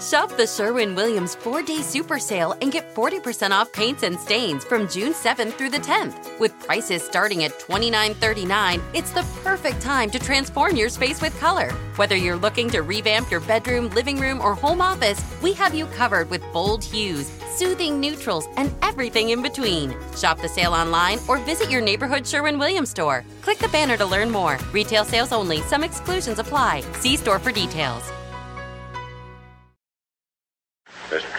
Shop the Sherwin-Williams 4-Day Super Sale and get 40% off paints and stains from June 7th through the 10th. With prices starting at $29.39, it's the perfect time to transform your space with color. Whether you're looking to revamp your bedroom, living room, or home office, we have you covered with bold hues, soothing neutrals, and everything in between. Shop the sale online or visit your neighborhood Sherwin-Williams store. Click the banner to learn more. Retail sales only. Some exclusions apply. See store for details. Mr.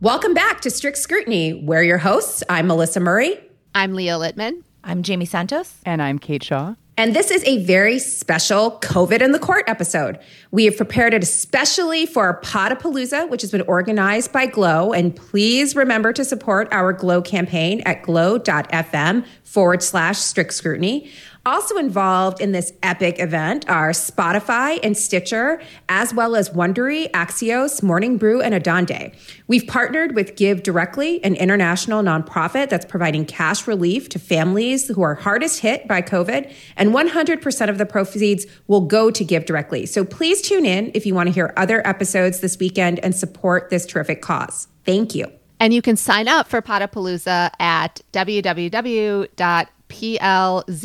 Welcome back to Strict Scrutiny. We're your hosts. I'm Melissa Murray. I'm Leah Littman. I'm Jamie Santos. And I'm Kate Shaw. And this is a very special COVID in the Court episode. We have prepared it especially for our Potapalooza, which has been organized by GLOW. And please remember to support our GLOW campaign at glow.fm/Strict Scrutiny. Also involved in this epic event are Spotify and Stitcher, as well as Wondery, Axios, Morning Brew, and Adonde. We've partnered with Give Directly, an international nonprofit that's providing cash relief to families who are hardest hit by COVID, and 100% of the proceeds will go to Give Directly. So please tune in if you want to hear other episodes this weekend and support this terrific cause. Thank you. And you can sign up for Potapalooza at www.plza.org. That's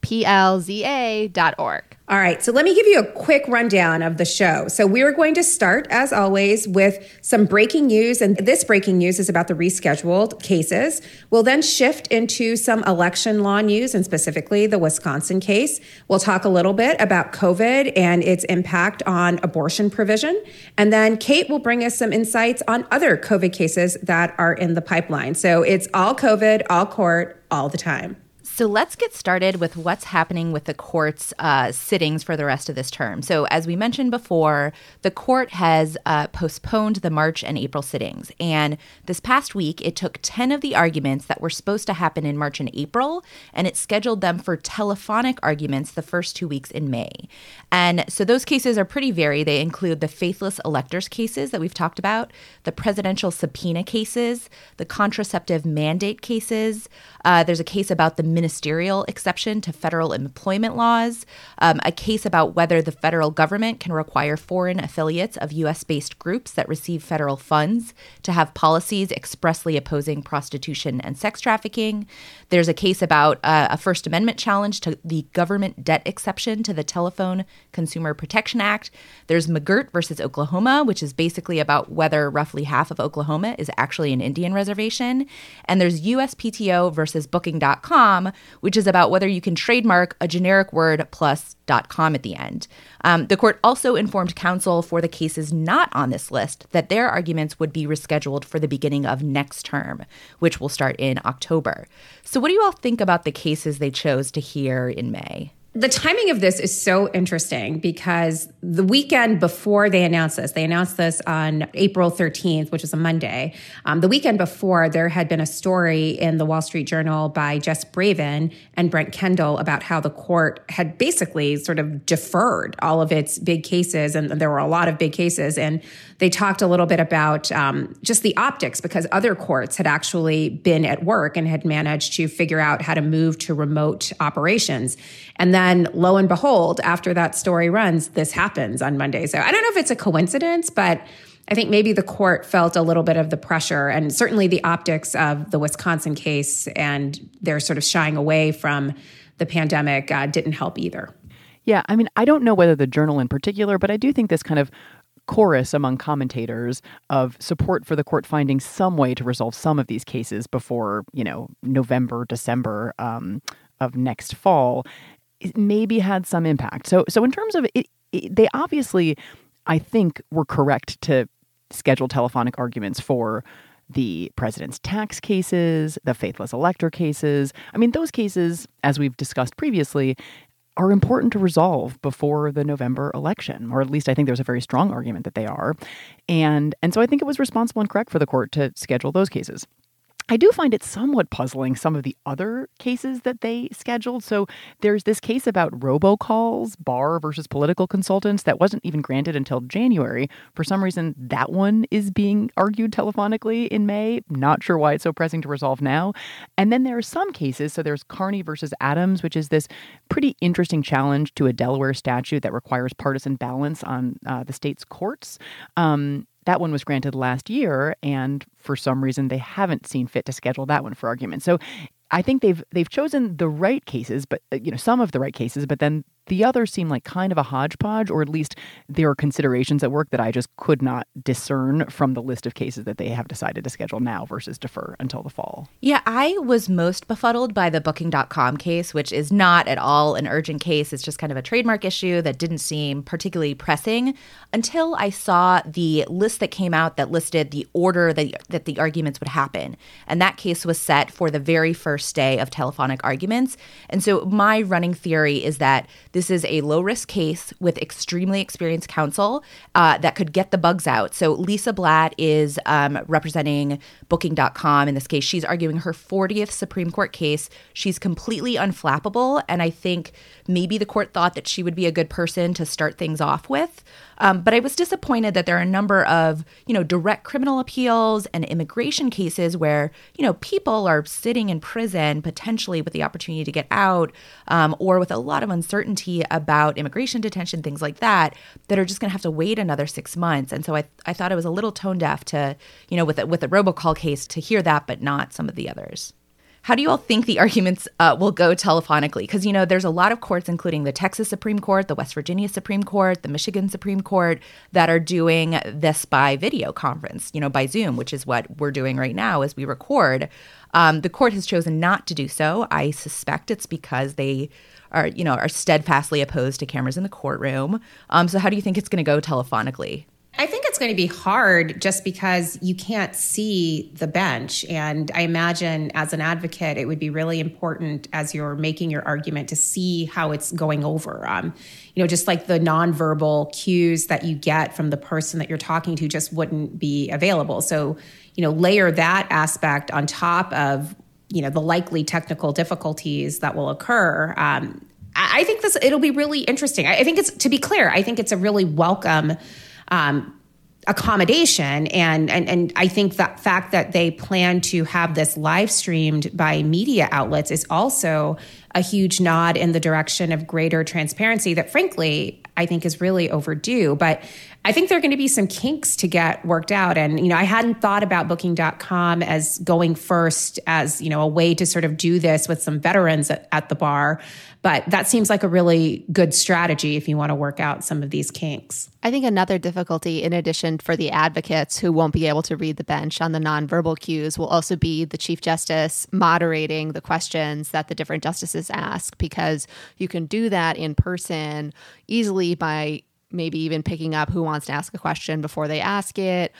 plza.org. All right, so let me give you a quick rundown of the show. So we are going to start, as always, with some breaking news, and this breaking news is about the rescheduled cases. We'll then shift into some election law news, and specifically the Wisconsin case. We'll talk a little bit about COVID and its impact on abortion provision, and then Kate will bring us some insights on other COVID cases that are in the pipeline. So it's all COVID, all court, all the time. So let's get started with what's happening with the court's sittings for the rest of this term. So as we mentioned before, the court has postponed the March and April sittings. And this past week, it took 10 of the arguments that were supposed to happen in March and April, and it scheduled them for telephonic arguments the first 2 weeks in May. And so those cases are pretty varied. They include the faithless electors cases that we've talked about, the presidential subpoena cases, the contraceptive mandate cases. There's a case about the ministerial exception to federal employment laws, a case about whether the federal government can require foreign affiliates of U.S.-based groups that receive federal funds to have policies expressly opposing prostitution and sex trafficking. There's a case about a First Amendment challenge to the government debt exception to the Telephone Consumer Protection Act. There's McGirt versus Oklahoma, which is basically about whether roughly half of Oklahoma is actually an Indian reservation. And there's USPTO versus Booking.com, which is about whether you can trademark a generic word plus .com at the end. The court also informed counsel for the cases not on this list that their arguments would be rescheduled for the beginning of next term, which will start in October. So what do you all think about the cases they chose to hear in May? The timing of this is so interesting because the weekend before they announced this on April 13th, which is a Monday. The weekend before, there had been a story in the Wall Street Journal by Jess Bravin and Brent Kendall about how the court had basically sort of deferred all of its big cases, and there were a lot of big cases. And they talked a little bit about just the optics because other courts had actually been at work and had managed to figure out how to move to remote operations. And then lo and behold, after that story runs, this happens on Monday. So I don't know if it's a coincidence, but I think maybe the court felt a little bit of the pressure and certainly the optics of the Wisconsin case and their sort of shying away from the pandemic didn't help either. Yeah, I mean, I don't know whether the journal in particular, but I do think this kind of chorus among commentators of support for the court finding some way to resolve some of these cases before, November, December of next fall. It maybe had some impact. So in terms of it, they obviously, I think, were correct to scheduled telephonic arguments for the president's tax cases, the faithless elector cases. I mean, those cases, as we've discussed previously, are important to resolve before the November election, or at least I think there's a very strong argument that they are. And so I think it was responsible and correct for the court to schedule those cases. I do find it somewhat puzzling, some of the other cases that they scheduled. So there's this case about robocalls, Barr versus political consultants, that wasn't even granted until January. For some reason, that one is being argued telephonically in May. Not sure why it's so pressing to resolve now. And then there are some cases. So there's Carney versus Adams, which is this pretty interesting challenge to a Delaware statute that requires partisan balance on the state's courts. That one was granted last year, and for some reason they haven't seen fit to schedule that one for argument. So I think they've chosen the right cases, but some of the right cases, but then the others seem like kind of a hodgepodge, or at least there are considerations at work that I just could not discern from the list of cases that they have decided to schedule now versus defer until the fall. Yeah, I was most befuddled by the Booking.com case, which is not at all an urgent case. It's just kind of a trademark issue that didn't seem particularly pressing until I saw the list that came out that listed the order that the arguments would happen. And that case was set for the very first day of telephonic arguments. And so my running theory is that this is a low-risk case with extremely experienced counsel that could get the bugs out. So Lisa Blatt is representing Booking.com in this case. She's arguing her 40th Supreme Court case. She's completely unflappable, and I think maybe the court thought that she would be a good person to start things off with. But I was disappointed that there are a number of, direct criminal appeals and immigration cases where, people are sitting in prison potentially with the opportunity to get out or with a lot of uncertainty about immigration detention, things like that are just going to have to wait another 6 months. And so I thought it was a little tone deaf to, with a robocall case to hear that, but not some of the others. How do you all think the arguments will go telephonically? Because, there's a lot of courts, including the Texas Supreme Court, the West Virginia Supreme Court, the Michigan Supreme Court, that are doing this by video conference, by Zoom, which is what we're doing right now as we record. The court has chosen not to do so. I suspect it's because they are steadfastly opposed to cameras in the courtroom. So how do you think it's going to go telephonically? I think it's going to be hard just because you can't see the bench. And I imagine as an advocate, it would be really important as you're making your argument to see how it's going over. Just like the nonverbal cues that you get from the person that you're talking to just wouldn't be available. So, layer that aspect on top of the likely technical difficulties that will occur. I think it'll be really interesting. I think it's a really welcome accommodation. And I think that fact that they plan to have this live streamed by media outlets is also a huge nod in the direction of greater transparency that, frankly, I think is really overdue. But I think there are going to be some kinks to get worked out. And, I hadn't thought about Booking.com as going first as, a way to sort of do this with some veterans at the bar. But that seems like a really good strategy if you want to work out some of these kinks. I think another difficulty, in addition for the advocates who won't be able to read the bench on the nonverbal cues, will also be the Chief Justice moderating the questions that the different justices ask, because you can do that in person easily by maybe even picking up who wants to ask a question before they ask it,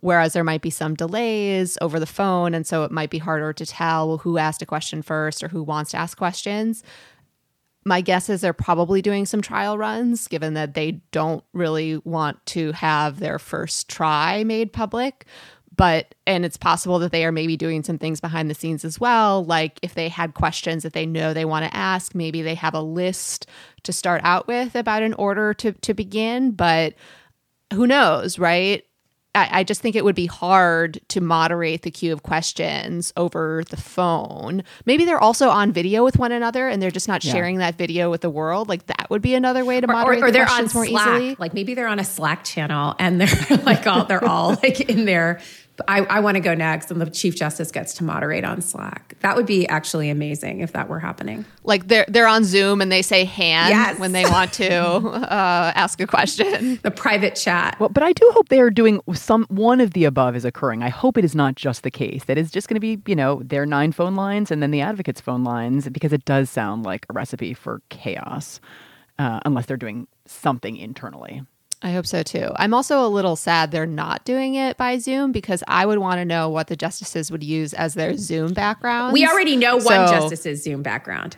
whereas there might be some delays over the phone. And so it might be harder to tell who asked a question first or who wants to ask questions. My guess is they're probably doing some trial runs, given that they don't really want to have their first try made public. And it's possible that they are maybe doing some things behind the scenes as well. Like if they had questions that they know they want to ask, maybe they have a list to start out with about an order to begin. But who knows, right? I just think it would be hard to moderate the queue of questions over the phone. Maybe they're also on video with one another and they're just not sharing that video with the world. Like that would be another way to moderate the questions more easily. Or they're on Slack. Like maybe they're on a Slack channel and they're like they're all like in there. I want to go next, and the Chief Justice gets to moderate on Slack. That would be actually amazing if that were happening. Like they're on Zoom and they say hand when they want to ask a question. The private chat. Well, but I do hope they are doing one of the above is occurring. I hope it is not just the case that it's just going to be their 9 phone lines and then the advocates' phone lines, because it does sound like a recipe for chaos, unless they're doing something internally. I hope so too. I'm also a little sad they're not doing it by Zoom because I would want to know what the justices would use as their Zoom background. We already know one justice's Zoom background.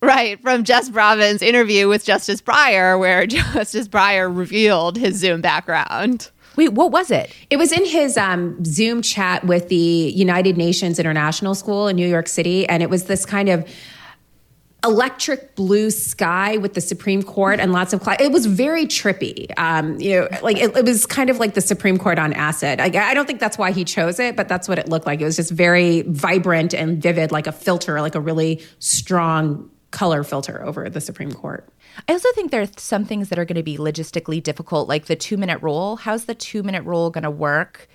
Right, from Jess Bravin's interview with Justice Breyer, where Justice Breyer revealed his Zoom background. Wait, what was it? It was in his Zoom chat with the United Nations International School in New York City, and it was this kind of electric blue sky with the Supreme Court and lots of clouds. It was very trippy. It was kind of like the Supreme Court on acid. I don't think that's why he chose it, but that's what it looked like. It was just very vibrant and vivid, like a filter, like a really strong color filter over the Supreme Court. I also think there are some things that are going to be logistically difficult, like the 2-minute rule. How's the 2-minute rule going to work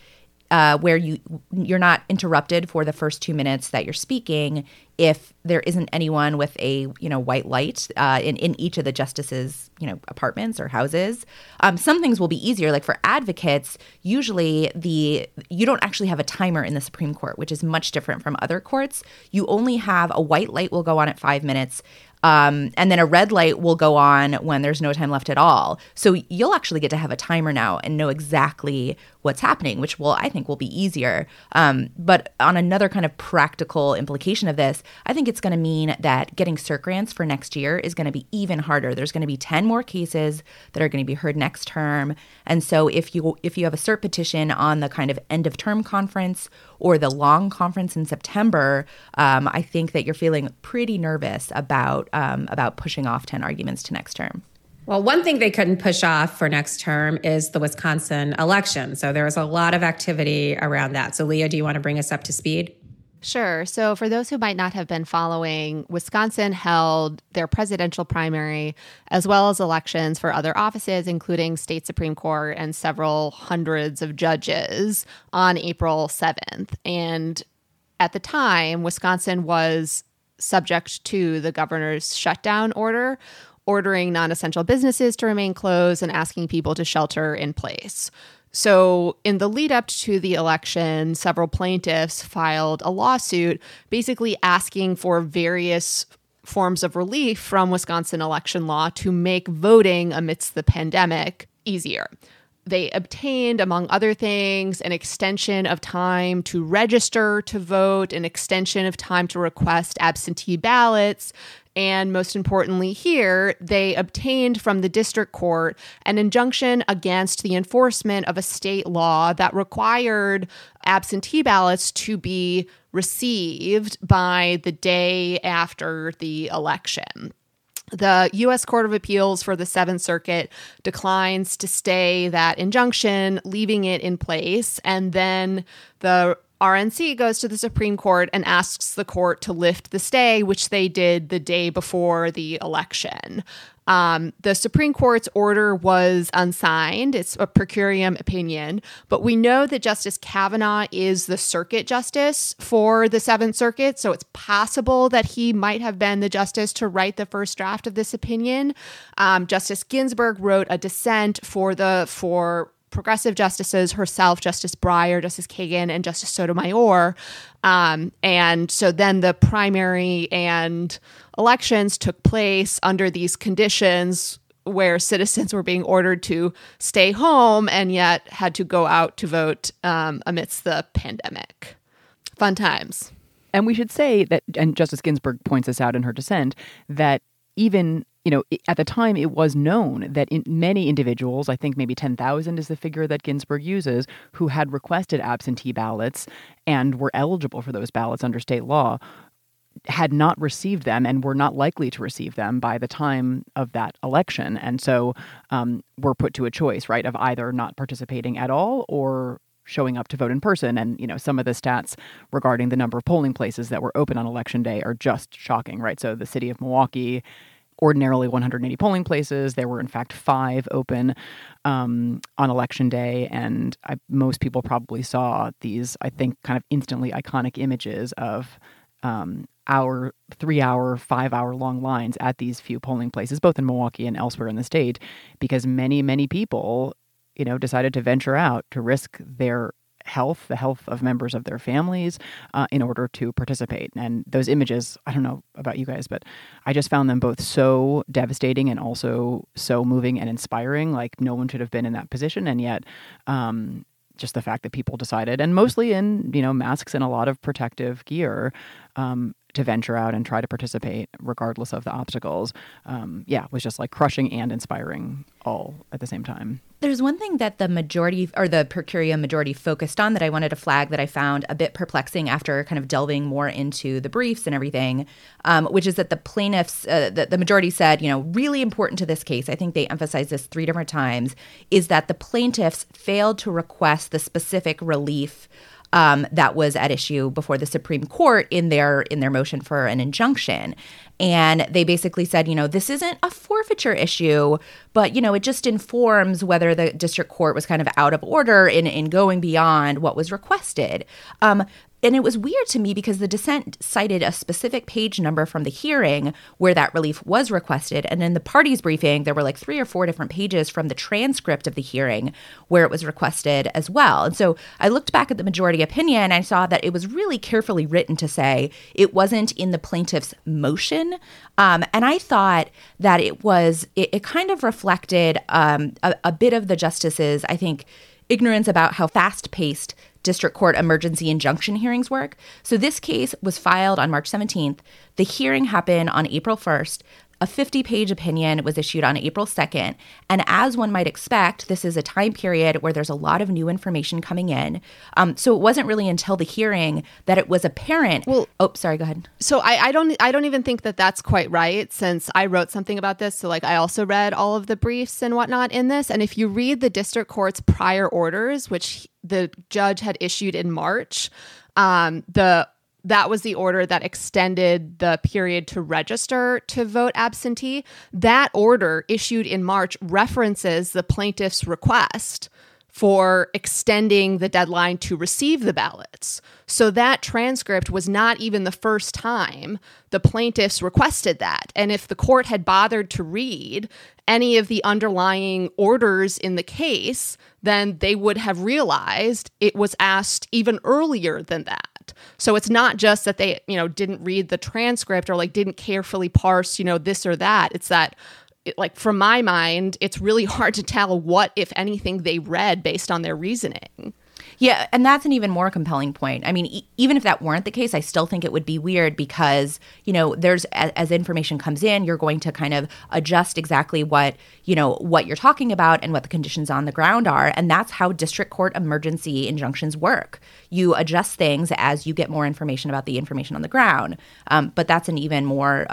where you're not interrupted for the first 2 minutes that you're speaking if there isn't anyone with a white light in each of the justices' apartments or houses? Some things will be easier. Like for advocates, usually you don't actually have a timer in the Supreme Court, which is much different from other courts. You only have a white light will go on at 5 minutes. And then a red light will go on when there's no time left at all. So you'll actually get to have a timer now and know exactly what's happening, which I think will be easier. But on another kind of practical implication of this, I think it's going to mean that getting cert grants for next year is going to be even harder. There's going to be 10 more cases that are going to be heard next term. And so if you have a cert petition on the kind of end of term conference or the long conference in September, I think that you're feeling pretty nervous about pushing off 10 arguments to next term. Well, one thing they couldn't push off for next term is the Wisconsin election. So there was a lot of activity around that. So Leah, do you want to bring us up to speed? Sure. So for those who might not have been following, Wisconsin held their presidential primary as well as elections for other offices, including state Supreme Court and several hundreds of judges on April 7th. And at the time, Wisconsin was subject to the governor's shutdown order, ordering non-essential businesses to remain closed and asking people to shelter in place. So in the lead up to the election, several plaintiffs filed a lawsuit basically asking for various forms of relief from Wisconsin election law to make voting amidst the pandemic easier. They obtained, among other things, an extension of time to register to vote, an extension of time to request absentee ballots, and most importantly here, they obtained from the district court an injunction against the enforcement of a state law that required absentee ballots to be received by the day after the election. The U.S. Court of Appeals for the Seventh Circuit declines to stay that injunction, leaving it in place. And then the RNC goes to the Supreme Court and asks the court to lift the stay, which they did the day before the election. The Supreme Court's order was unsigned. It's a per curiam opinion, but we know that Justice Kavanaugh is the circuit justice for the Seventh Circuit, so it's possible that he might have been the justice to write the first draft of this opinion. Justice Ginsburg wrote a dissent for progressive justices, herself, Justice Breyer, Justice Kagan, and Justice Sotomayor. And so then the primary and elections took place under these conditions where citizens were being ordered to stay home and yet had to go out to vote amidst the pandemic. Fun times. And we should say that, and Justice Ginsburg points this out in her dissent, that even at the time, it was known that many individuals, I think maybe 10,000 is the figure that Ginsburg uses, who had requested absentee ballots and were eligible for those ballots under state law, had not received them and were not likely to receive them by the time of that election. And so were put to a choice, right, of either not participating at all or showing up to vote in person. And, some of the stats regarding the number of polling places that were open on Election Day are just shocking, right? So the city of Milwaukee, ordinarily 180 polling places. There were, in fact, 5 open on Election Day. And most people probably saw these, I think, kind of instantly iconic images of hour, 3-hour, 5-hour long lines at these few polling places, both in Milwaukee and elsewhere in the state, because many, many people, decided to venture out to risk their health, the health of members of their families, in order to participate. And those images, I don't know about you guys, but I just found them both so devastating and also so moving and inspiring. Like, no one should have been in that position. And yet, just the fact that people decided, and mostly in, you know, masks and a lot of protective gear, to venture out and try to participate regardless of the obstacles, was just like crushing and inspiring all at the same time. There's one thing that the majority, or the per curia majority, focused on that I wanted to flag that I found a bit perplexing after kind of delving more into the briefs and everything, which is that the plaintiffs, the majority said, you know, really important to this case, I think they emphasized this 3 different times, is that the plaintiffs failed to request the specific relief that was at issue before the Supreme Court in their motion for an injunction. And they basically said, you know, this isn't a forfeiture issue, but, you know, it just informs whether the district court was kind of out of order in going beyond what was requested. And it was weird to me because the dissent cited a specific page number from the hearing where that relief was requested. And in the parties' briefing, there were like 3 or 4 different pages from the transcript of the hearing where it was requested as well. And so I looked back at the majority opinion and I saw that it was really carefully written to say it wasn't in the plaintiff's motion. And I thought that it kind of reflected a bit of the justices, I think, ignorance about how fast-paced district court emergency injunction hearings work. So this case was filed on March 17th. The hearing happened on April 1st. A 50-page opinion was issued on April 2nd. And as one might expect, this is a time period where there's a lot of new information coming in. So it wasn't really until the hearing that it was apparent. Well, oh, sorry, go ahead. So I don't even think that that's quite right, since I wrote something about this. So like, I also read all of the briefs and whatnot in this. And if you read the district court's prior orders, which the judge had issued in March, that was the order that extended the period to register to vote absentee. That order issued in March references the plaintiff's request for extending the deadline to receive the ballots. So that transcript was not even the first time the plaintiffs requested that. And if the court had bothered to read any of the underlying orders in the case, then they would have realized it was asked even earlier than that. So it's not just that they, you know, didn't read the transcript or like didn't carefully parse, you know, this or that. It's that, like, from my mind, it's really hard to tell what, if anything, they read based on their reasoning. Yeah, and that's an even more compelling point. I mean, even if that weren't the case, I still think it would be weird because, you know, there's as information comes in, you're going to kind of adjust exactly what, you know, what you're talking about and what the conditions on the ground are. And that's how district court emergency injunctions work. You adjust things as you get more information about the information on the ground. But that's an even more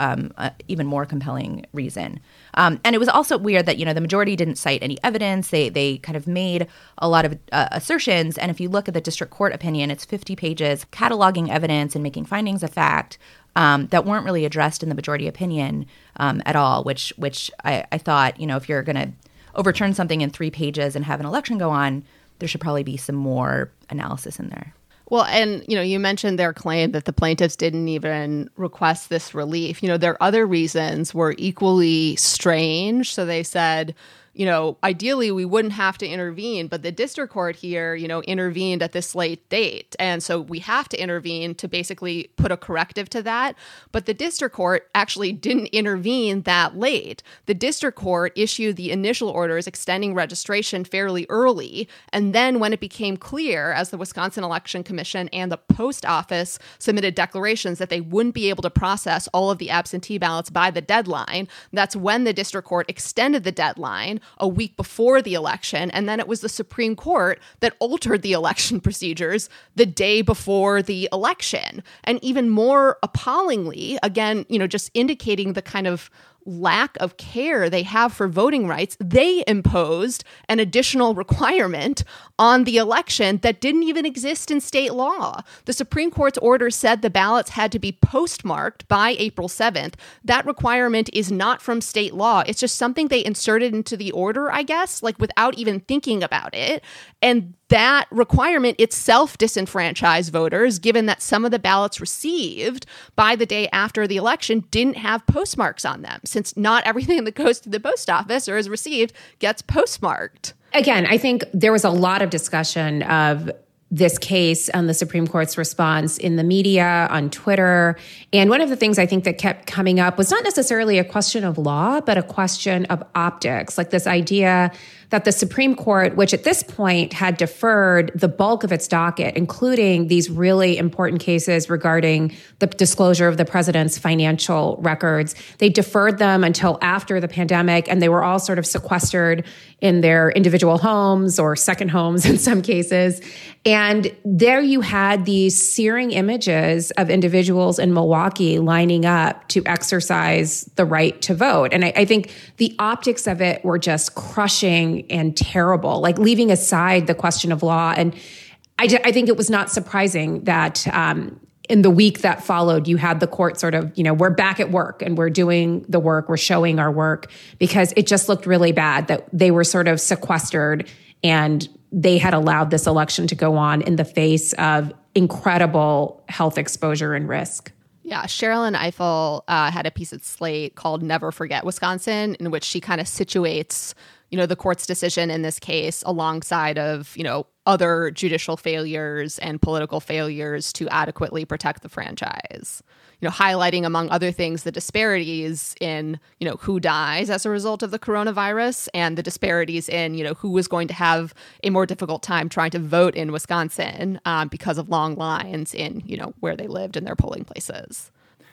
compelling reason. And it was also weird that, you know, the majority didn't cite any evidence. They kind of made a lot of assertions. And if you look at the district court opinion, it's 50 pages cataloging evidence and making findings of fact that weren't really addressed in the majority opinion at all, which I thought, you know, if you're going to overturn something in 3 pages and have an election go on, there should probably be some more analysis in there. Well, and, you know, you mentioned their claim that the plaintiffs didn't even request this relief. You know, their other reasons were equally strange. So they said, you know, ideally we wouldn't have to intervene, but the district court here, you know, intervened at this late date. And so we have to intervene to basically put a corrective to that. But the district court actually didn't intervene that late. The district court issued the initial orders extending registration fairly early. And then when it became clear, as the Wisconsin Election Commission and the post office submitted declarations that they wouldn't be able to process all of the absentee ballots by the deadline, that's when the district court extended the deadline a week before the election. And then it was the Supreme Court that altered the election procedures the day before the election. And even more appallingly, again, you know, just indicating the kind of lack of care they have for voting rights, they imposed an additional requirement on the election that didn't even exist in state law. The Supreme Court's order said the ballots had to be postmarked by April 7th. That requirement is not from state law. It's just something they inserted into the order, I guess, like without even thinking about it. And that requirement itself disenfranchised voters, given that some of the ballots received by the day after the election didn't have postmarks on them, since not everything that goes to the post office or is received gets postmarked. Again, I think there was a lot of discussion of this case and the Supreme Court's response in the media, on Twitter. And one of the things I think that kept coming up was not necessarily a question of law, but a question of optics, like this idea that the Supreme Court, which at this point had deferred the bulk of its docket, including these really important cases regarding the disclosure of the president's financial records, they deferred them until after the pandemic, and they were all sort of sequestered in their individual homes or second homes in some cases. And there you had these searing images of individuals in Milwaukee lining up to exercise the right to vote. And I think the optics of it were just crushing and terrible, like leaving aside the question of law. And I think it was not surprising that in the week that followed, you had the court sort of, you know, we're back at work and we're doing the work, we're showing our work, because it just looked really bad that they were sort of sequestered and they had allowed this election to go on in the face of incredible health exposure and risk. Yeah, Sherilyn Ifill had a piece at Slate called Never Forget Wisconsin, in which she kind of situates, you know, the court's decision in this case alongside of, you know, other judicial failures and political failures to adequately protect the franchise. You know, highlighting, among other things, the disparities in, you know, who dies as a result of the coronavirus and the disparities in, you know, who is going to have a more difficult time trying to vote in Wisconsin because of long lines in, you know, where they lived and their polling places.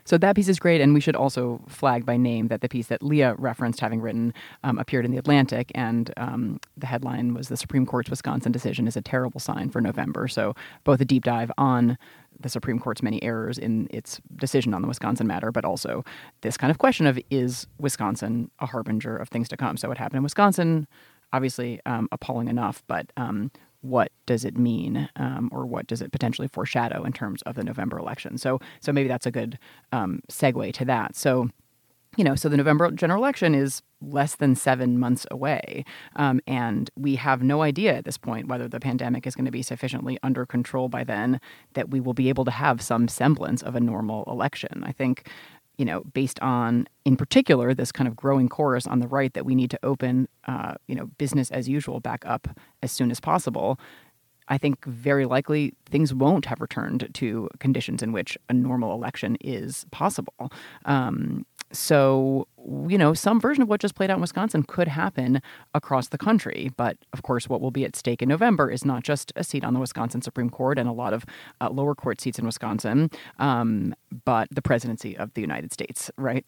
So that piece is great, and we should also flag by name that the piece that Leah referenced having written appeared in The Atlantic, and the headline was "The Supreme Court's Wisconsin Decision is a Terrible Sign for November." So both a deep dive on the Supreme Court's many errors in its decision on the Wisconsin matter, but also this kind of question of, is Wisconsin a harbinger of things to come? So what happened in Wisconsin, obviously appalling enough, but what does it mean or what does it potentially foreshadow in terms of the November election? So maybe that's a good segue to that. So, you know, so the November general election is less than 7 months away. And we have no idea at this point whether the pandemic is going to be sufficiently under control by then that we will be able to have some semblance of a normal election. I think, you know, based on, in particular, this kind of growing chorus on the right that we need to open, you know, business as usual back up as soon as possible, I think very likely things won't have returned to conditions in which a normal election is possible. So, you know, some version of what just played out in Wisconsin could happen across the country. But of course, what will be at stake in November is not just a seat on the Wisconsin Supreme Court and a lot of lower court seats in Wisconsin, but the presidency of the United States, right?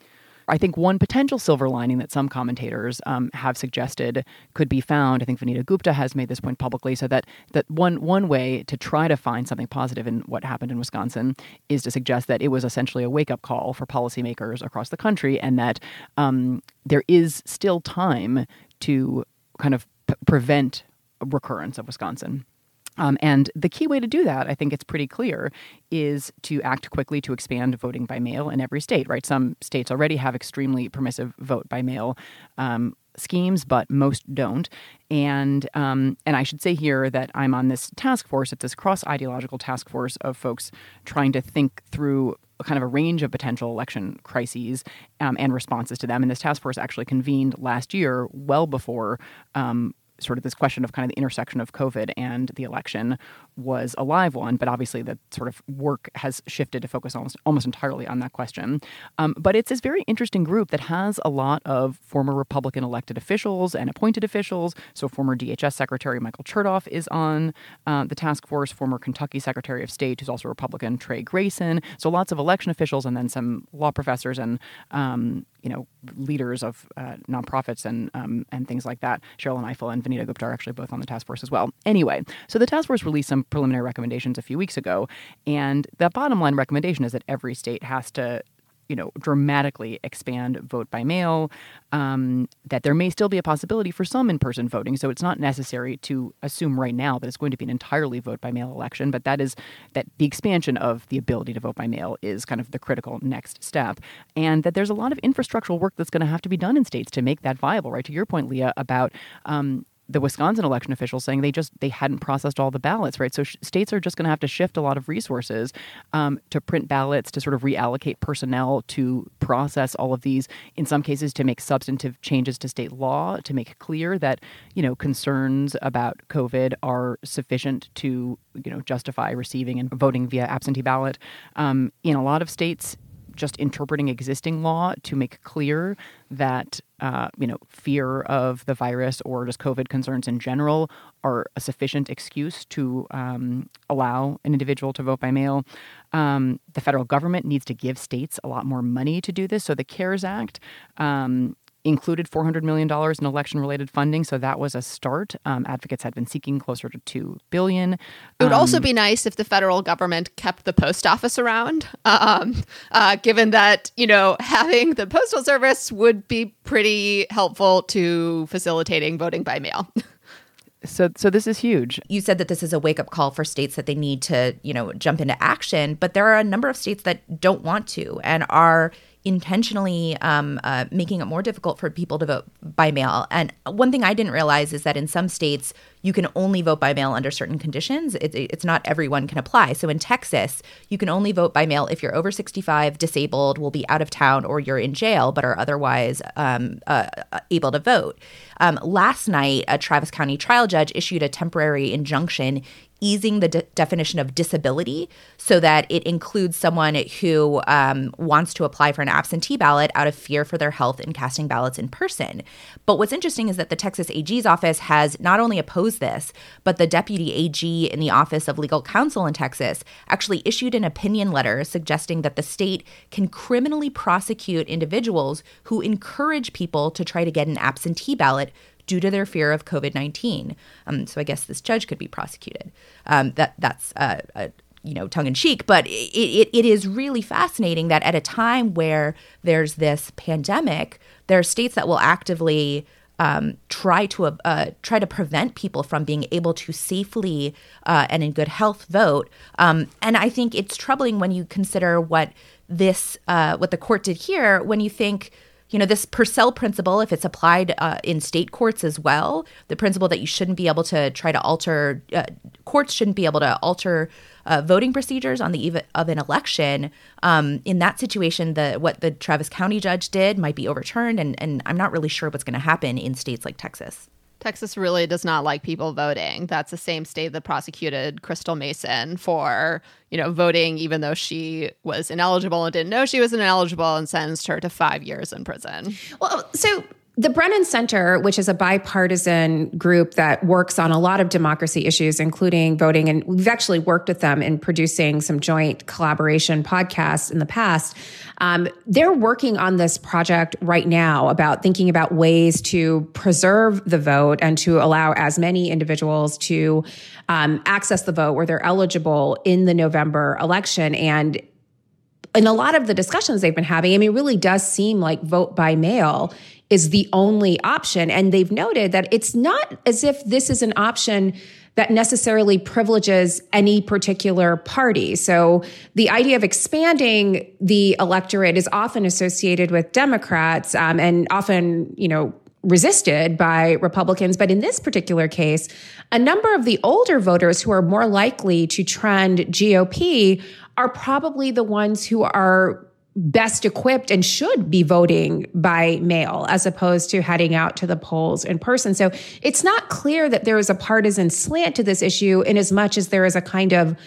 I think one potential silver lining that some commentators have suggested could be found, I think Vanita Gupta has made this point publicly, so that one way to try to find something positive in what happened in Wisconsin is to suggest that it was essentially a wake-up call for policymakers across the country, and that there is still time to kind of prevent a recurrence of Wisconsin. And the key way to do that, I think it's pretty clear, is to act quickly to expand voting by mail in every state, right? Some states already have extremely permissive vote by mail schemes, but most don't. And I should say here that I'm on this task force. It's this cross-ideological task force of folks trying to think through kind of a range of potential election crises and responses to them. And this task force actually convened last year, well before sort of this question of kind of the intersection of COVID and the election was a live one, but obviously the sort of work has shifted to focus almost entirely on that question. But it's this very interesting group that has a lot of former Republican elected officials and appointed officials. So former DHS Secretary Michael Chertoff is on the task force, former Kentucky Secretary of State, who's also Republican, Trey Grayson. So lots of election officials and then some law professors and you know, leaders of nonprofits and things like that. Sherrilyn Ifill and Vanita Gupta are actually both on the task force as well. Anyway, so the task force released some preliminary recommendations a few weeks ago, and the bottom line recommendation is that every state has to, you know, dramatically expand vote by mail, that there may still be a possibility for some in-person voting. So it's not necessary to assume right now that it's going to be an entirely vote by mail election, but that the expansion of the ability to vote by mail is kind of the critical next step. And that there's a lot of infrastructural work that's going to have to be done in states to make that viable, right? To your point, Leah, about the Wisconsin election officials saying they hadn't processed all the ballots, right? So states are just going to have to shift a lot of resources to print ballots, to sort of reallocate personnel, to process all of these, in some cases to make substantive changes to state law, to make clear that, you know, concerns about COVID are sufficient to, you know, justify receiving and voting via absentee ballot. In a lot of states, just interpreting existing law to make clear that, fear of the virus or just COVID concerns in general are a sufficient excuse to allow an individual to vote by mail. The federal government needs to give states a lot more money to do this. So the CARES Act included $400 million in election-related funding, so that was a start. Advocates had been seeking closer to $2 billion. It would also be nice if the federal government kept the post office around, given that, you know, having the postal service would be pretty helpful to facilitating voting by mail. So this is huge. You said that this is a wake-up call for states that they need to, you know, jump into action, but there are a number of states that don't want to and are intentionally making it more difficult for people to vote by mail. And one thing I didn't realize is that in some states, you can only vote by mail under certain conditions. It's not everyone can apply. So in Texas, you can only vote by mail if you're over 65, disabled, will be out of town, or you're in jail but are otherwise able to vote. Last night, a Travis County trial judge issued a temporary injunction easing the definition of disability so that it includes someone who wants to apply for an absentee ballot out of fear for their health in casting ballots in person. But what's interesting is that the Texas AG's office has not only opposed this, but the deputy AG in the Office of Legal Counsel in Texas actually issued an opinion letter suggesting that the state can criminally prosecute individuals who encourage people to try to get an absentee ballot due to their fear of COVID-19. So I guess this judge could be prosecuted. That's tongue-in-cheek, but it is really fascinating that at a time where there's this pandemic, there are states that will actively try to prevent people from being able to safely and in good health vote. And I think it's troubling when you consider what the court did here, when you think, you know, this Purcell principle, if it's applied in state courts as well, the principle that you shouldn't be able to try to alter, courts shouldn't be able to alter voting procedures on the eve of an election. In that situation, what the Travis County judge did might be overturned, and I'm not really sure what's going to happen in states like Texas. Texas really does not like people voting. That's the same state that prosecuted Crystal Mason for, you know, voting even though she was ineligible and didn't know she was ineligible, and sentenced her to 5 years in prison. Well, so the Brennan Center, which is a bipartisan group that works on a lot of democracy issues, including voting, and we've actually worked with them in producing some joint collaboration podcasts in the past, they're working on this project right now about thinking about ways to preserve the vote and to allow as many individuals to access the vote where they're eligible in the November election. And in a lot of the discussions they've been having, I mean, it really does seem like vote by mail is the only option. And they've noted that it's not as if this is an option that necessarily privileges any particular party. So the idea of expanding the electorate is often associated with Democrats and often, you know, resisted by Republicans. But in this particular case, a number of the older voters who are more likely to trend GOP are probably the ones who are best equipped and should be voting by mail as opposed to heading out to the polls in person. So it's not clear that there is a partisan slant to this issue in as much as there is a kind of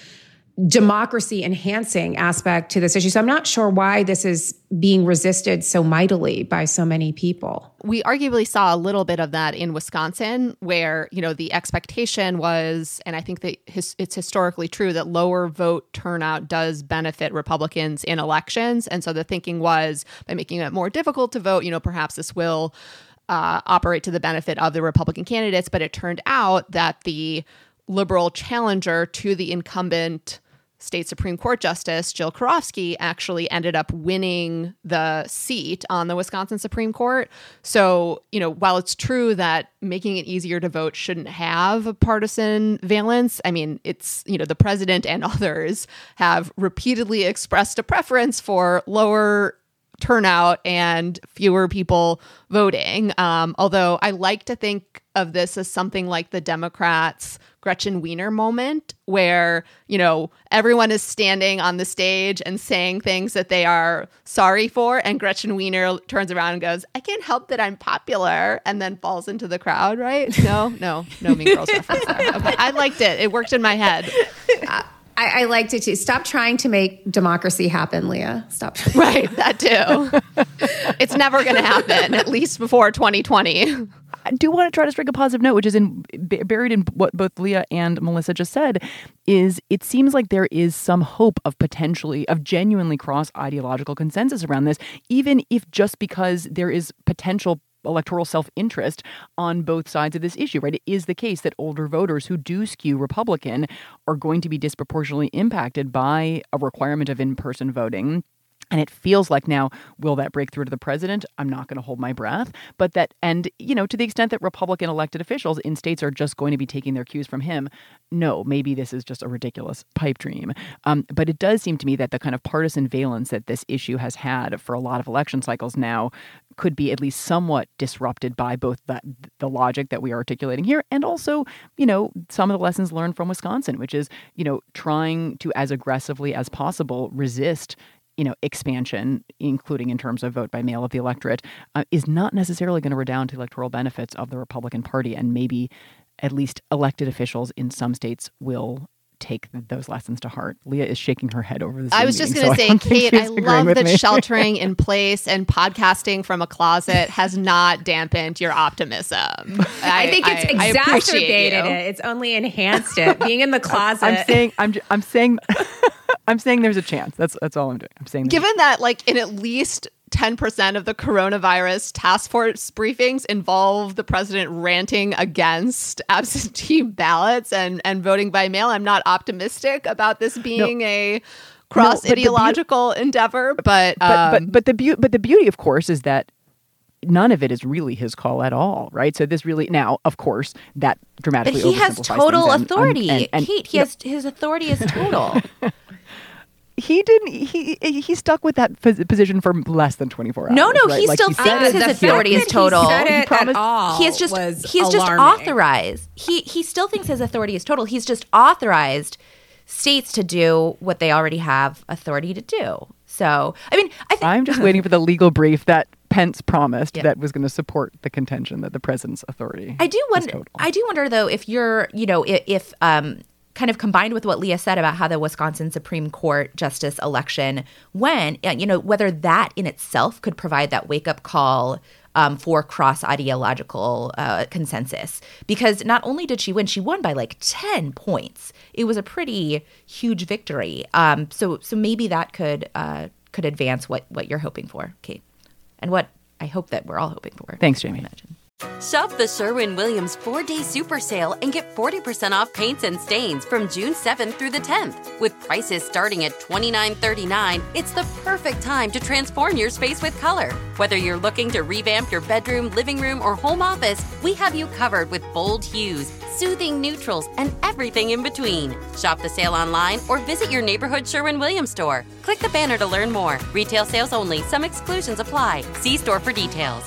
democracy enhancing aspect to this issue. So I'm not sure why this is being resisted so mightily by so many people. We arguably saw a little bit of that in Wisconsin, where, you know, the expectation was, and I think that it's historically true, that lower vote turnout does benefit Republicans in elections. And so the thinking was, by making it more difficult to vote, you know, perhaps this will operate to the benefit of the Republican candidates. But it turned out that the liberal challenger to the incumbent state Supreme Court Justice Jill Karofsky actually ended up winning the seat on the Wisconsin Supreme Court. So, you know, while it's true that making it easier to vote shouldn't have a partisan valence, I mean, it's, you know, the president and others have repeatedly expressed a preference for lower turnout and fewer people voting. Although I like to think of this as something like the Democrats' Gretchen Wiener moment, where, you know, everyone is standing on the stage and saying things that they are sorry for, and Gretchen Wiener turns around and goes, "I can't help that I'm popular," and then falls into the crowd, right? No Mean Girls reference there. Okay, I liked it. It worked in my head. I liked it too. Stop trying to make democracy happen, Leah. Stop. Right, that too. It's never going to happen, at least before 2020. I do want to try to strike a positive note, which is buried in what both Leah and Melissa just said, is it seems like there is some hope of potentially, of genuinely cross-ideological consensus around this, even if just because there is potential electoral self-interest on both sides of this issue, right? It is the case that older voters who do skew Republican are going to be disproportionately impacted by a requirement of in-person voting. And it feels like now, will that break through to the president? I'm not going to hold my breath. But that, and, you know, to the extent that Republican elected officials in states are just going to be taking their cues from him, no, maybe this is just a ridiculous pipe dream. But it does seem to me that the kind of partisan valence that this issue has had for a lot of election cycles now could be at least somewhat disrupted by both the logic that we are articulating here and also, you know, some of the lessons learned from Wisconsin, which is, you know, trying to as aggressively as possible resist, you know, expansion, including in terms of vote by mail of the electorate, is not necessarily going to redound to electoral benefits of the Republican Party. And maybe at least elected officials in some states will take those lessons to heart. Leah is shaking her head over this. I was just going to say, Kate, I love that sheltering in place and podcasting from a closet has not dampened your optimism. I think it's exacerbated it. It's only enhanced it. Being in the closet. I'm saying there's a chance. That's all I'm doing. I'm saying given that like in at least 10% of the coronavirus task force briefings involve the president ranting against absentee ballots and voting by mail, I'm not optimistic about this being a cross-ideological endeavor. But the beauty, of course, is that none of it is really his call at all, right? So this really, now, of course, that dramatically oversimplifies things. But he has total authority. Kate, his authority is total. He stuck with that position for less than 24 hours. No, right? He like still thinks his authority is total. He's just authorized. He still thinks his authority is total. He's just authorized states to do what they already have authority to do. So, I mean, I'm just waiting for the legal brief that Pence promised that was going to support the contention that the president's authority. I do wonder though if you're, you know, if kind of combined with what Leah said about how the Wisconsin Supreme Court justice election went, you know, whether that in itself could provide that wake-up call for cross-ideological consensus. Because not only did she win, she won by like 10 points. It was a pretty huge victory. So maybe that could advance what you're hoping for, Kate, and what I hope that we're all hoping for. Thanks, Jamie. Shop the Sherwin-Williams 4-Day Super Sale and get 40% off paints and stains from June 7th through the 10th. With prices starting at $29.39, it's the perfect time to transform your space with color. Whether you're looking to revamp your bedroom, living room, or home office, we have you covered with bold hues, soothing neutrals, and everything in between. Shop the sale online or visit your neighborhood Sherwin-Williams store. Click the banner to learn more. Retail sales only. Some exclusions apply. See store for details.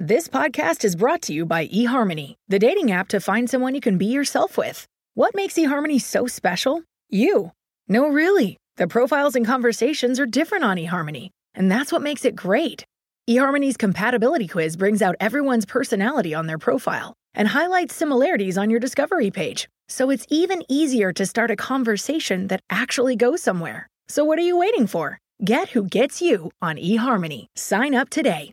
This podcast is brought to you by eHarmony, the dating app to find someone you can be yourself with. What makes eHarmony so special? You. No, really. The profiles and conversations are different on eHarmony, and that's what makes it great. eHarmony's compatibility quiz brings out everyone's personality on their profile and highlights similarities on your discovery page, so it's even easier to start a conversation that actually goes somewhere. So what are you waiting for? Get who gets you on eHarmony. Sign up today.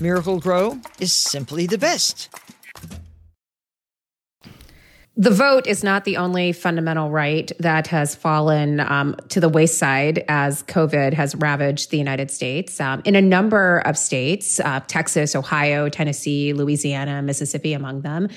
Miracle-Gro is simply the best. The vote is not the only fundamental right that has fallen to the wayside as COVID has ravaged the United States. In a number of states, Texas, Ohio, Tennessee, Louisiana, Mississippi among them,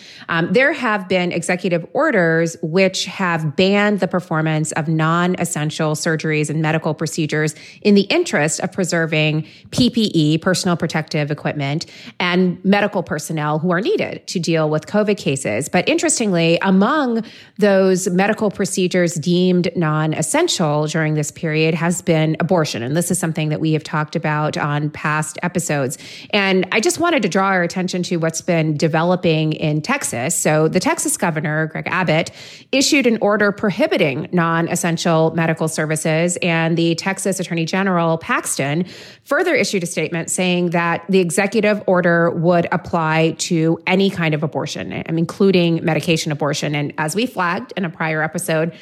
there have been executive orders which have banned the performance of non-essential surgeries and medical procedures in the interest of preserving PPE, personal protective equipment, and medical personnel who are needed to deal with COVID cases. But interestingly, among those medical procedures deemed non-essential during this period has been abortion. And this is something that we have talked about on past episodes. And I just wanted to draw our attention to what's been developing in Texas. So the Texas governor, Greg Abbott, issued an order prohibiting non-essential medical services. And the Texas Attorney General, Paxton, further issued a statement saying that the executive order would apply to any kind of abortion, including medication abortion. And as we flagged in a prior episode,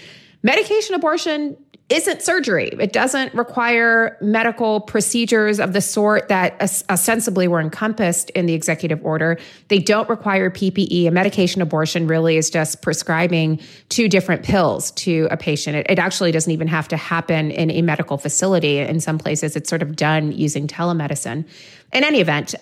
medication abortion isn't surgery. It doesn't require medical procedures of the sort that ostensibly were encompassed in the executive order. They don't require PPE. A medication abortion really is just prescribing two different pills to a patient. It actually doesn't even have to happen in a medical facility. In some places, it's sort of done using telemedicine. In any event,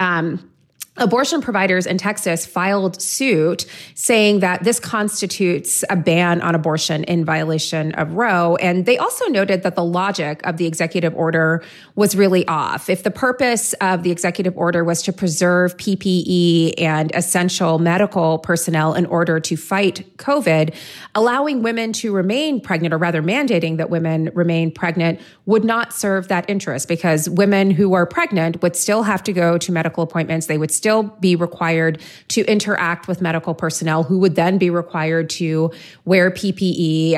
abortion providers in Texas filed suit saying that this constitutes a ban on abortion in violation of Roe. And they also noted that the logic of the executive order was really off. If the purpose of the executive order was to preserve PPE and essential medical personnel in order to fight COVID, allowing women to remain pregnant, or rather mandating that women remain pregnant, would not serve that interest, because women who are pregnant would still have to go to medical appointments. They would still be required to interact with medical personnel, who would then be required to wear PPE.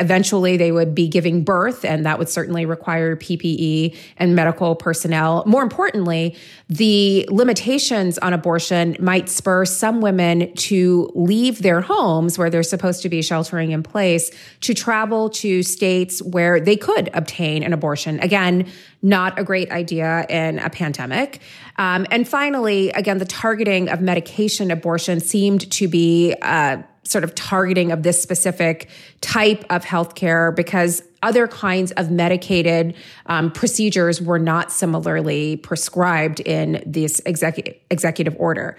Eventually, they would be giving birth, and that would certainly require PPE and medical personnel. More importantly, the limitations on abortion might spur some women to leave their homes where they're supposed to be sheltering in place to travel to states where they could obtain an abortion. Again, not a great idea in a pandemic. And finally, again, the targeting of medication abortion seemed to be sort of targeting of this specific type of healthcare, because other kinds of medicated procedures were not similarly prescribed in this executive order.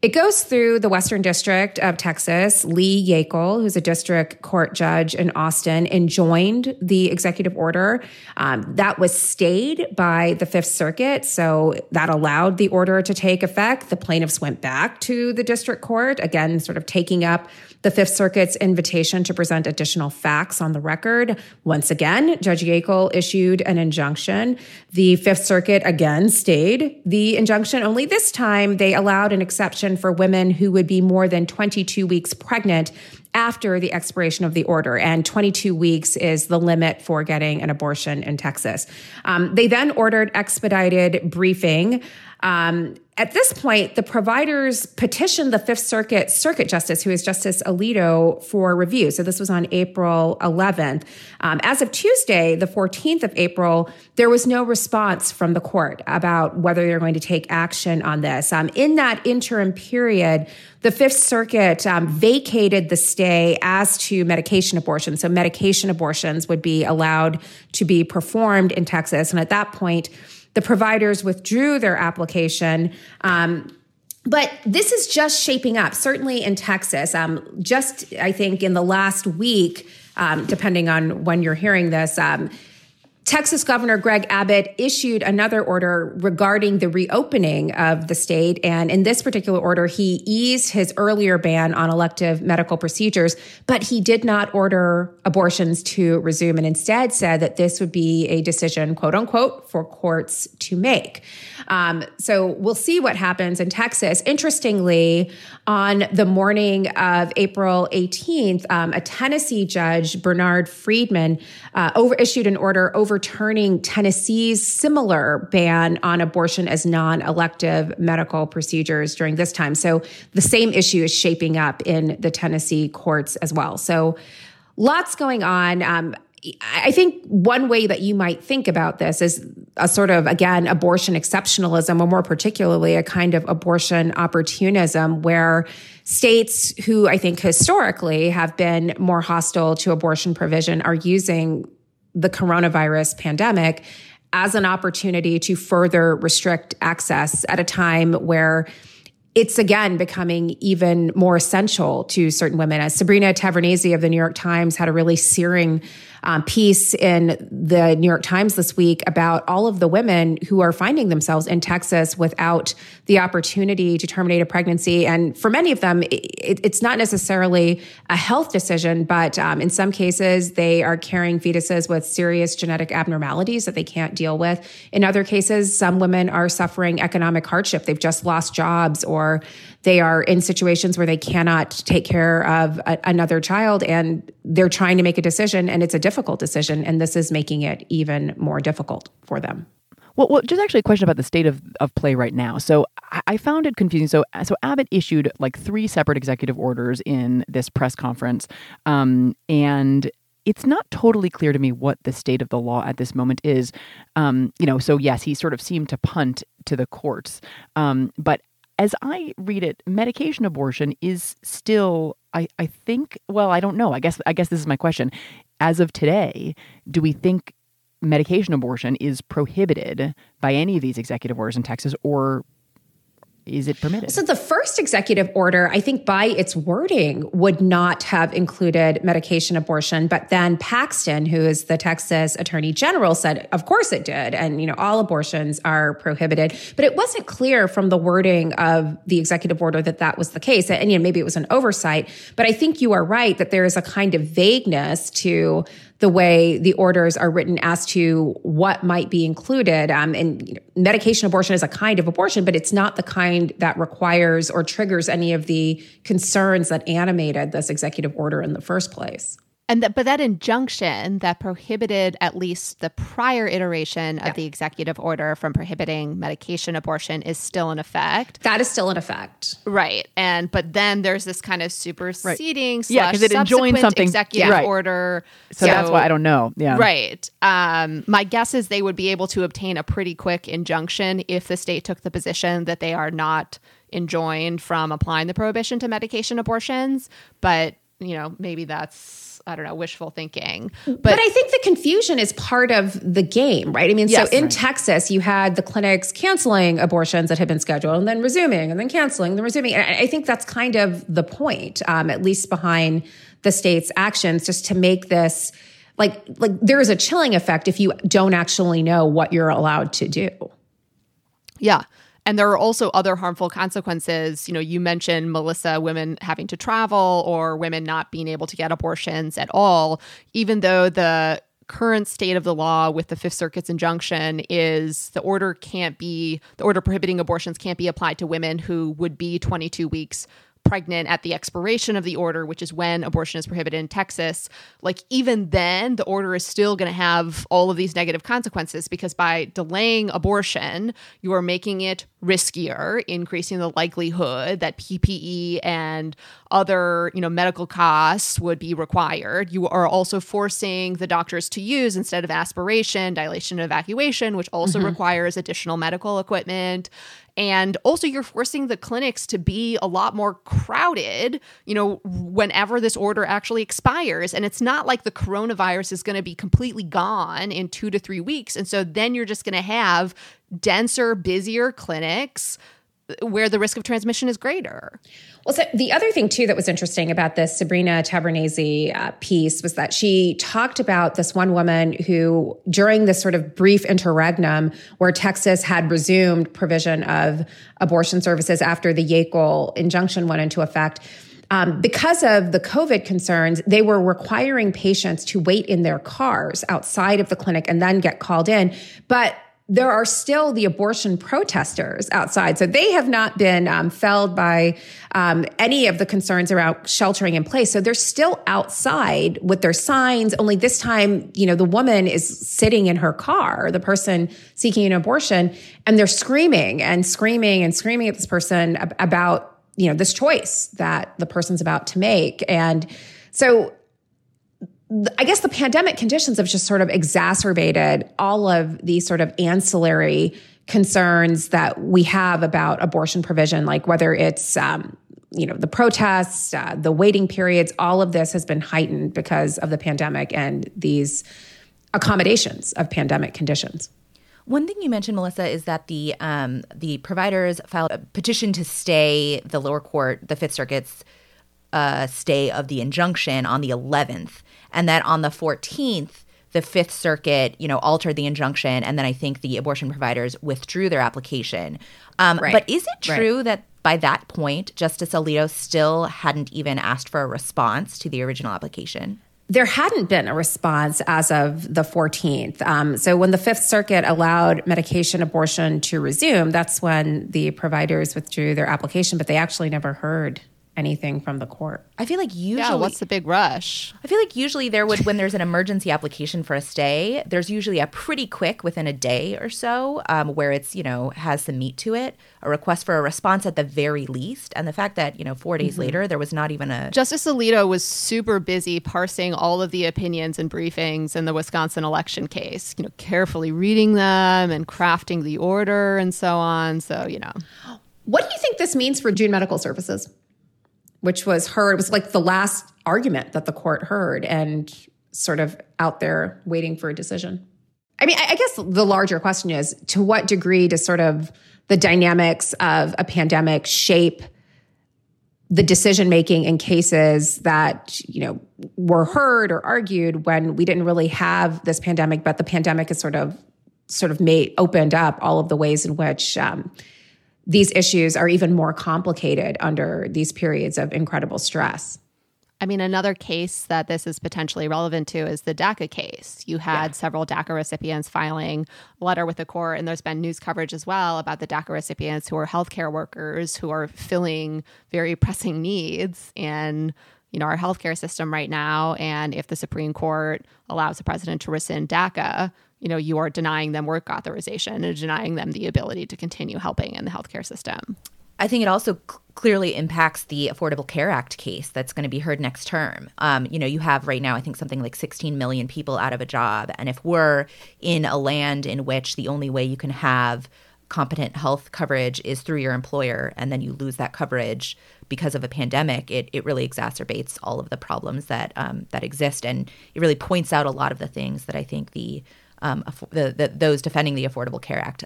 It goes through the Western District of Texas. Lee Yackel, who's a district court judge in Austin, enjoined the executive order. That was stayed by the Fifth Circuit, so that allowed the order to take effect. The plaintiffs went back to the district court, again, sort of taking up the Fifth Circuit's invitation to present additional facts on the record. Once again, Judge Yackel issued an injunction. The Fifth Circuit again stayed the injunction, only this time they allowed an exception for women who would be more than 22 weeks pregnant after the expiration of the order. And 22 weeks is the limit for getting an abortion in Texas. They then ordered expedited briefing. At this point, the providers petitioned the Fifth Circuit Justice, who is Justice Alito, for review. So this was on April 11th. As of Tuesday, the 14th of April, there was no response from the court about whether they're going to take action on this. In that interim period, the Fifth Circuit vacated the stay as to medication abortion. So medication abortions would be allowed to be performed in Texas. And at that point, the providers withdrew their application. But this is just shaping up, certainly in Texas. Just, I think, in the last week, depending on when you're hearing this, Texas Governor Greg Abbott issued another order regarding the reopening of the state. And in this particular order, he eased his earlier ban on elective medical procedures, but he did not order abortions to resume and instead said that this would be a decision, quote unquote, for courts to make. So we'll see what happens in Texas. Interestingly, on the morning of April 18th, a Tennessee judge, Bernard Friedman, issued an order overturning Tennessee's similar ban on abortion as non-elective medical procedures during this time. So the same issue is shaping up in the Tennessee courts as well. So lots going on. I think one way that you might think about this is a sort of, again, abortion exceptionalism, or more particularly a kind of abortion opportunism where states who I think historically have been more hostile to abortion provision are using the coronavirus pandemic as an opportunity to further restrict access at a time where it's again becoming even more essential to certain women. As Sabrina Tavernese of the New York Times had a really searing piece in the New York Times this week about all of the women who are finding themselves in Texas without the opportunity to terminate a pregnancy. And for many of them, it's not necessarily a health decision, but in some cases, they are carrying fetuses with serious genetic abnormalities that they can't deal with. In other cases, some women are suffering economic hardship. They've just lost jobs, or they are in situations where they cannot take care of another child, and they're trying to make a decision, and it's a difficult decision, and this is making it even more difficult for them. Well, just actually a question about the state of play right now. So I found it confusing. So Abbott issued like three separate executive orders in this press conference, and it's not totally clear to me what the state of the law at this moment is. So yes, he sort of seemed to punt to the courts, but as I read it, medication abortion is still, I don't know. I guess this is my question. As of today, do we think medication abortion is prohibited by any of these executive orders in Texas, or is it permitted? So the first executive order, I think by its wording, would not have included medication abortion. But then Paxton, who is the Texas Attorney General, said, of course it did. And, all abortions are prohibited. But it wasn't clear from the wording of the executive order that that was the case. And, maybe it was an oversight. But I think you are right that there is a kind of vagueness to the way the orders are written as to what might be included. And medication abortion is a kind of abortion, but it's not the kind that requires or triggers any of the concerns that animated this executive order in the first place. But that injunction that prohibited at least the prior iteration of the executive order from prohibiting medication abortion is still in effect. That is still in effect. Right. But then there's this kind of superseding / subsequent executive order. So that's why I don't know. Yeah. Right. My guess is they would be able to obtain a pretty quick injunction if the state took the position that they are not enjoined from applying the prohibition to medication abortions. But, maybe that's, I don't know, wishful thinking. But I think the confusion is part of the game, right? Texas, you had the clinics canceling abortions that had been scheduled and then resuming and then canceling and then resuming. And I think that's kind of the point, at least behind the state's actions, just to make this like there is a chilling effect if you don't actually know what you're allowed to do. Yeah. And there are also other harmful consequences. You mentioned, Melissa, women having to travel or women not being able to get abortions at all, even though the current state of the law with the Fifth Circuit's injunction is the order prohibiting abortions can't be applied to women who would be 22 weeks pregnant at the expiration of the order, which is when abortion is prohibited in Texas. Even then, the order is still going to have all of these negative consequences, because by delaying abortion, you are making it riskier, increasing the likelihood that PPE and other, medical costs would be required. You are also forcing the doctors to use, instead of aspiration, dilation and evacuation, which also requires additional medical equipment. And also, you're forcing the clinics to be a lot more crowded, whenever this order actually expires. And it's not like the coronavirus is going to be completely gone in 2 to 3 weeks. And so then you're just going to have denser, busier clinics where the risk of transmission is greater. Well, so the other thing, too, that was interesting about this Sabrina Tavernese piece was that she talked about this one woman who, during this sort of brief interregnum where Texas had resumed provision of abortion services after the Yackel injunction went into effect, because of the COVID concerns, they were requiring patients to wait in their cars outside of the clinic and then get called in. But there are still the abortion protesters outside. So they have not been felled by any of the concerns around sheltering in place. So they're still outside with their signs, only this time, you know, the woman is sitting in her car, the person seeking an abortion, and they're screaming and screaming and screaming at this person about, you know, this choice that the person's about to make. And so I guess the pandemic conditions have just sort of exacerbated all of these sort of ancillary concerns that we have about abortion provision, like whether it's, you know, the protests, the waiting periods, all of this has been heightened because of the pandemic and these accommodations of pandemic conditions. One thing you mentioned, Melissa, is that the providers filed a petition to stay the lower court, the Fifth Circuit's stay of the injunction on the 11th. And that on the 14th, the Fifth Circuit, you know, altered the injunction. And then I think the abortion providers withdrew their application. Right. But is it true that by that point, Justice Alito still hadn't even asked for a response to the original application? There hadn't been a response as of the 14th. So when the Fifth Circuit allowed medication abortion to resume, that's when the providers withdrew their application, but they actually never heard anything from the court. I feel like usually... Yeah, what's the big rush? I feel like usually there would, when there's an emergency application for a stay, there's usually a pretty quick, within a day or so, where it's, you know, has some meat to it, a request for a response at the very least. And the fact that, you know, 4 days later, there was not even a... Justice Alito was super busy parsing all of the opinions and briefings in the Wisconsin election case, you know, carefully reading them and crafting the order and so on. So, you know. What do you think this means for June Medical Services? Which was heard, it was like the last argument that the court heard and sort of out there waiting for a decision. I mean, I guess the larger question is, to what degree does sort of the dynamics of a pandemic shape the decision-making in cases that, you know, were heard or argued when we didn't really have this pandemic, but the pandemic has sort of made, opened up all of the ways in which these issues are even more complicated under these periods of incredible stress. I mean, another case that this is potentially relevant to is the DACA case. You had several DACA recipients filing a letter with the court, and there's been news coverage as well about the DACA recipients who are healthcare workers who are filling very pressing needs in, you know, our healthcare system right now. And if the Supreme Court allows the president to rescind DACA, you know, you are denying them work authorization and denying them the ability to continue helping in the healthcare system. I think it also clearly impacts the Affordable Care Act case that's going to be heard next term. You know, you have right now, I think, something like 16 million people out of a job. And if we're in a land in which the only way you can have competent health coverage is through your employer, and then you lose that coverage because of a pandemic, it really exacerbates all of the problems that that exist. And it really points out a lot of the things that I think those defending the Affordable Care Act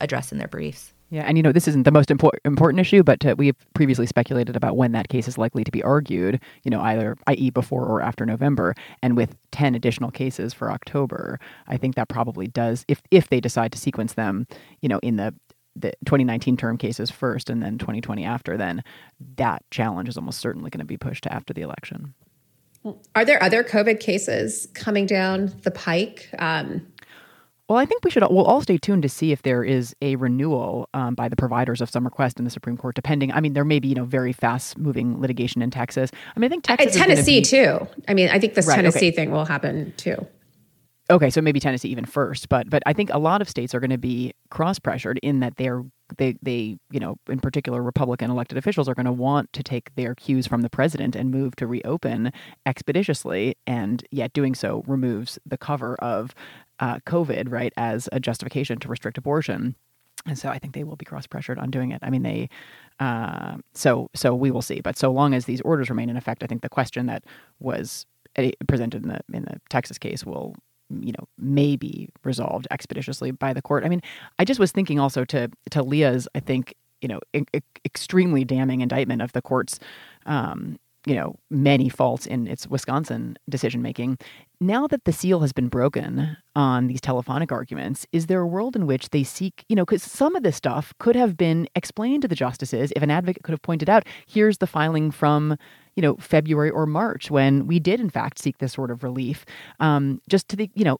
address in their briefs. Yeah, and you know, this isn't the most important issue, but we've previously speculated about when that case is likely to be argued, you know, either, i.e. before or after November. And with 10 additional cases for October, I think that probably does, if they decide to sequence them, you know, in the 2019 term cases first and then 2020 after, then that challenge is almost certainly going to be pushed to after the election. Are there other COVID cases coming down the pike? Well, I think we'll all stay tuned to see if there is a renewal by the providers of some request in the Supreme Court, depending. I mean, there may be, you know, very fast-moving litigation in Texas. I mean, I think Texas is Tennessee, too. I mean, I think this Tennessee thing will happen, too. Okay, so maybe Tennessee even first. But I think a lot of states are going to be cross-pressured in that they you know, in particular, Republican elected officials are going to want to take their cues from the president and move to reopen expeditiously, and yet doing so removes the cover of COVID, right, as a justification to restrict abortion. And so I think they will be cross-pressured on doing it. I mean, they so we will see. But so long as these orders remain in effect, I think the question that was presented in the Texas case will, you know, may be resolved expeditiously by the court. I mean, I just was thinking also to Leah's, I think, you know, extremely damning indictment of the court's, you know, many faults in its Wisconsin decision making. Now that the seal has been broken on these telephonic arguments, is there a world in which they seek, you know, because some of this stuff could have been explained to the justices if an advocate could have pointed out, here's the filing from, you know, February or March when we did in fact seek this sort of relief. Just to the, you know,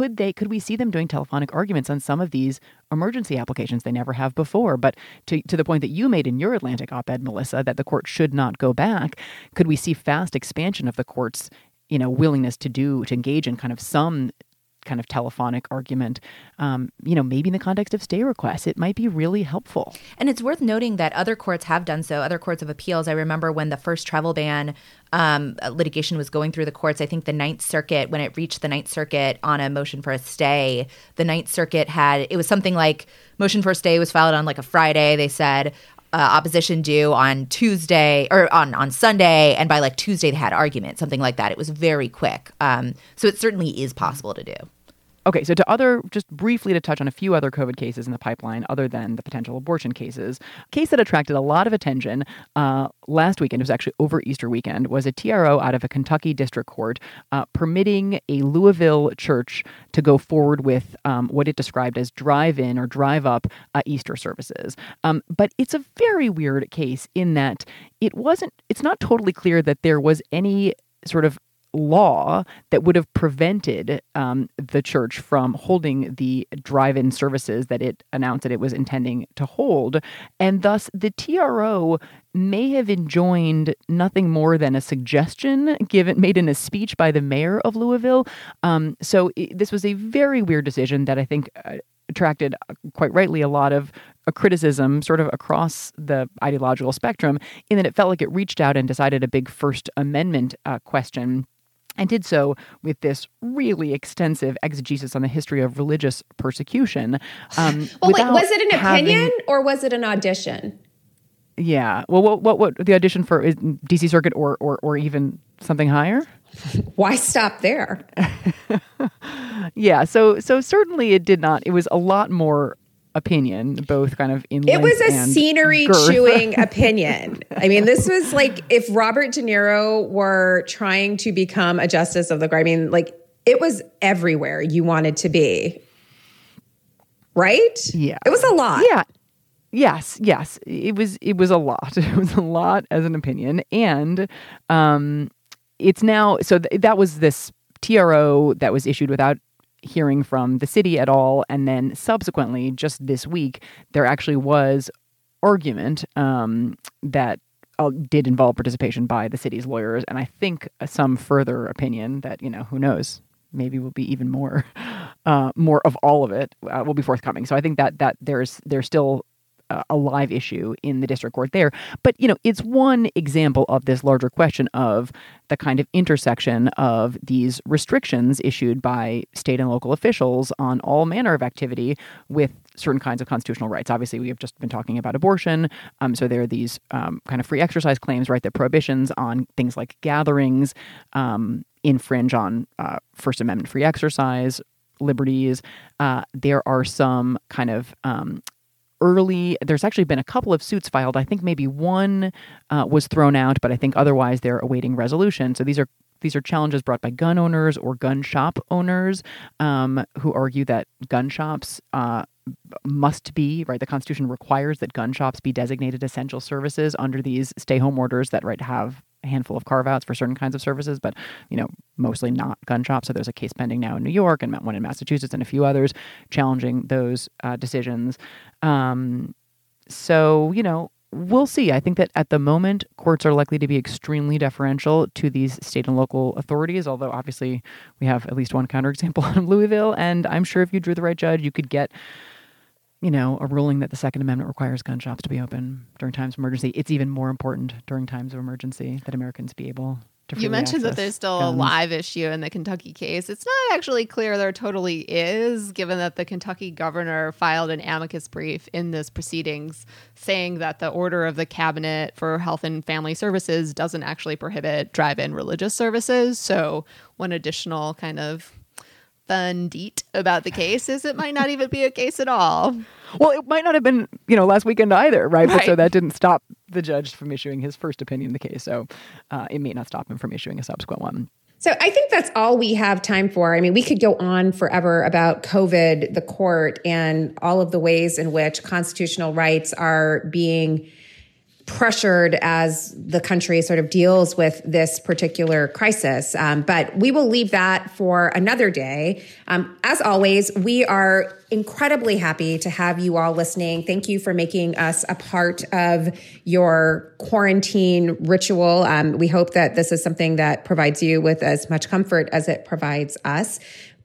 could we see them doing telephonic arguments on some of these emergency applications they never have before? But to the point that you made in your Atlantic op-ed, Melissa, that the court should not go back, could we see fast expansion of the court's, you know, willingness to engage in kind of some kind of telephonic argument, you know, maybe in the context of stay requests, it might be really helpful. And it's worth noting that other courts have done so. Other courts of appeals. I remember when the first travel ban litigation was going through the courts, I think the Ninth Circuit, when it reached the Ninth Circuit on a motion for a stay, the Ninth Circuit had, it was something like motion for a stay was filed on like a Friday. They said opposition due on Tuesday or on Sunday. And by like Tuesday, they had argument, something like that. It was very quick. So it certainly is possible to do. Okay, so just briefly to touch on a few other COVID cases in the pipeline other than the potential abortion cases. A case that attracted a lot of attention last weekend, it was actually over Easter weekend, was a TRO out of a Kentucky district court permitting a Louisville church to go forward with what it described as drive-in or drive-up Easter services. But it's a very weird case in that it's not totally clear that there was any sort of law that would have prevented the church from holding the drive-in services that it announced that it was intending to hold. And thus, the TRO may have enjoined nothing more than a suggestion made in a speech by the mayor of Louisville. This was a very weird decision that I think attracted, quite rightly, a lot of a criticism sort of across the ideological spectrum, in that it felt like it reached out and decided a big First Amendment question, and did so with this really extensive exegesis on the history of religious persecution. Was it an opinion or was it an audition? Yeah. Well, what the audition for is DC Circuit or even something higher? Why stop there? Yeah. So certainly it did not. It was a lot more opinion, both kind of in it was a scenery chewing opinion. I mean, this was like if Robert De Niro were trying to become a justice of the court. I mean, like it was everywhere you wanted to be, right? Yeah, it was a lot. Yeah, yes, it was a lot. It was a lot as an opinion, and it's now. So that was this TRO that was issued without hearing from the city at all. And then subsequently, just this week, there actually was argument that did involve participation by the city's lawyers. And I think some further opinion that, you know, who knows, maybe will be even more of all of it will be forthcoming. So I think that there's still a live issue in the district court there. But, you know, it's one example of this larger question of the kind of intersection of these restrictions issued by state and local officials on all manner of activity with certain kinds of constitutional rights. Obviously, we have just been talking about abortion. So there are these kind of free exercise claims, right, that prohibitions on things like gatherings infringe on First Amendment free exercise liberties. There are some kind of there's actually been a couple of suits filed. I think maybe one was thrown out, but I think otherwise they're awaiting resolution. So these are challenges brought by gun owners or gun shop owners who argue that gun shops must be, right, the Constitution requires that gun shops be designated essential services under these stay-home orders that, right, have a handful of carve-outs for certain kinds of services, but, you know, mostly not gun shops. So there's a case pending now in New York and one in Massachusetts and a few others challenging those decisions. So, you know, we'll see. I think that at the moment, courts are likely to be extremely deferential to these state and local authorities, although obviously we have at least one counterexample on Louisville. And I'm sure if you drew the right judge, you could get, you know, a ruling that the Second Amendment requires gun shops to be open during times of emergency. It's even more important during times of emergency that Americans be able to freely access. You mentioned that there's still a live issue in the Kentucky case. It's not actually clear there totally is, given that the Kentucky governor filed an amicus brief in this proceedings saying that the order of the cabinet for health and family services doesn't actually prohibit drive-in religious services. So one additional kind of fun deet about the case is it might not even be a case at all. Well, it might not have been, last weekend either, right? But so that didn't stop the judge from issuing his first opinion in the case. So it may not stop him from issuing a subsequent one. So I think that's all we have time for. I mean, we could go on forever about COVID, the court, and all of the ways in which constitutional rights are being pressured as the country sort of deals with this particular crisis. But we will leave that for another day. As always, we are incredibly happy to have you all listening. Thank you for making us a part of your quarantine ritual. We hope that this is something that provides you with as much comfort as it provides us.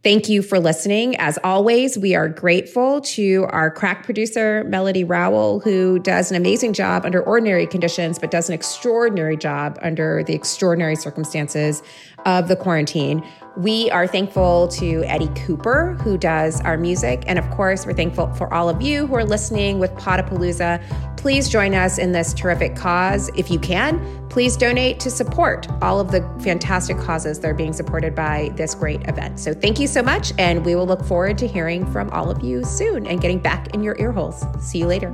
Thank you for listening. As always, we are grateful to our crack producer, Melody Rowell, who does an amazing job under ordinary conditions, but does an extraordinary job under the extraordinary circumstances of the quarantine. We are thankful to Eddie Cooper, who does our music. And of course, we're thankful for all of you who are listening with Potapalooza. Please join us in this terrific cause. If you can, please donate to support all of the fantastic causes that are being supported by this great event. So thank you so much. And we will look forward to hearing from all of you soon and getting back in your ear holes. See you later.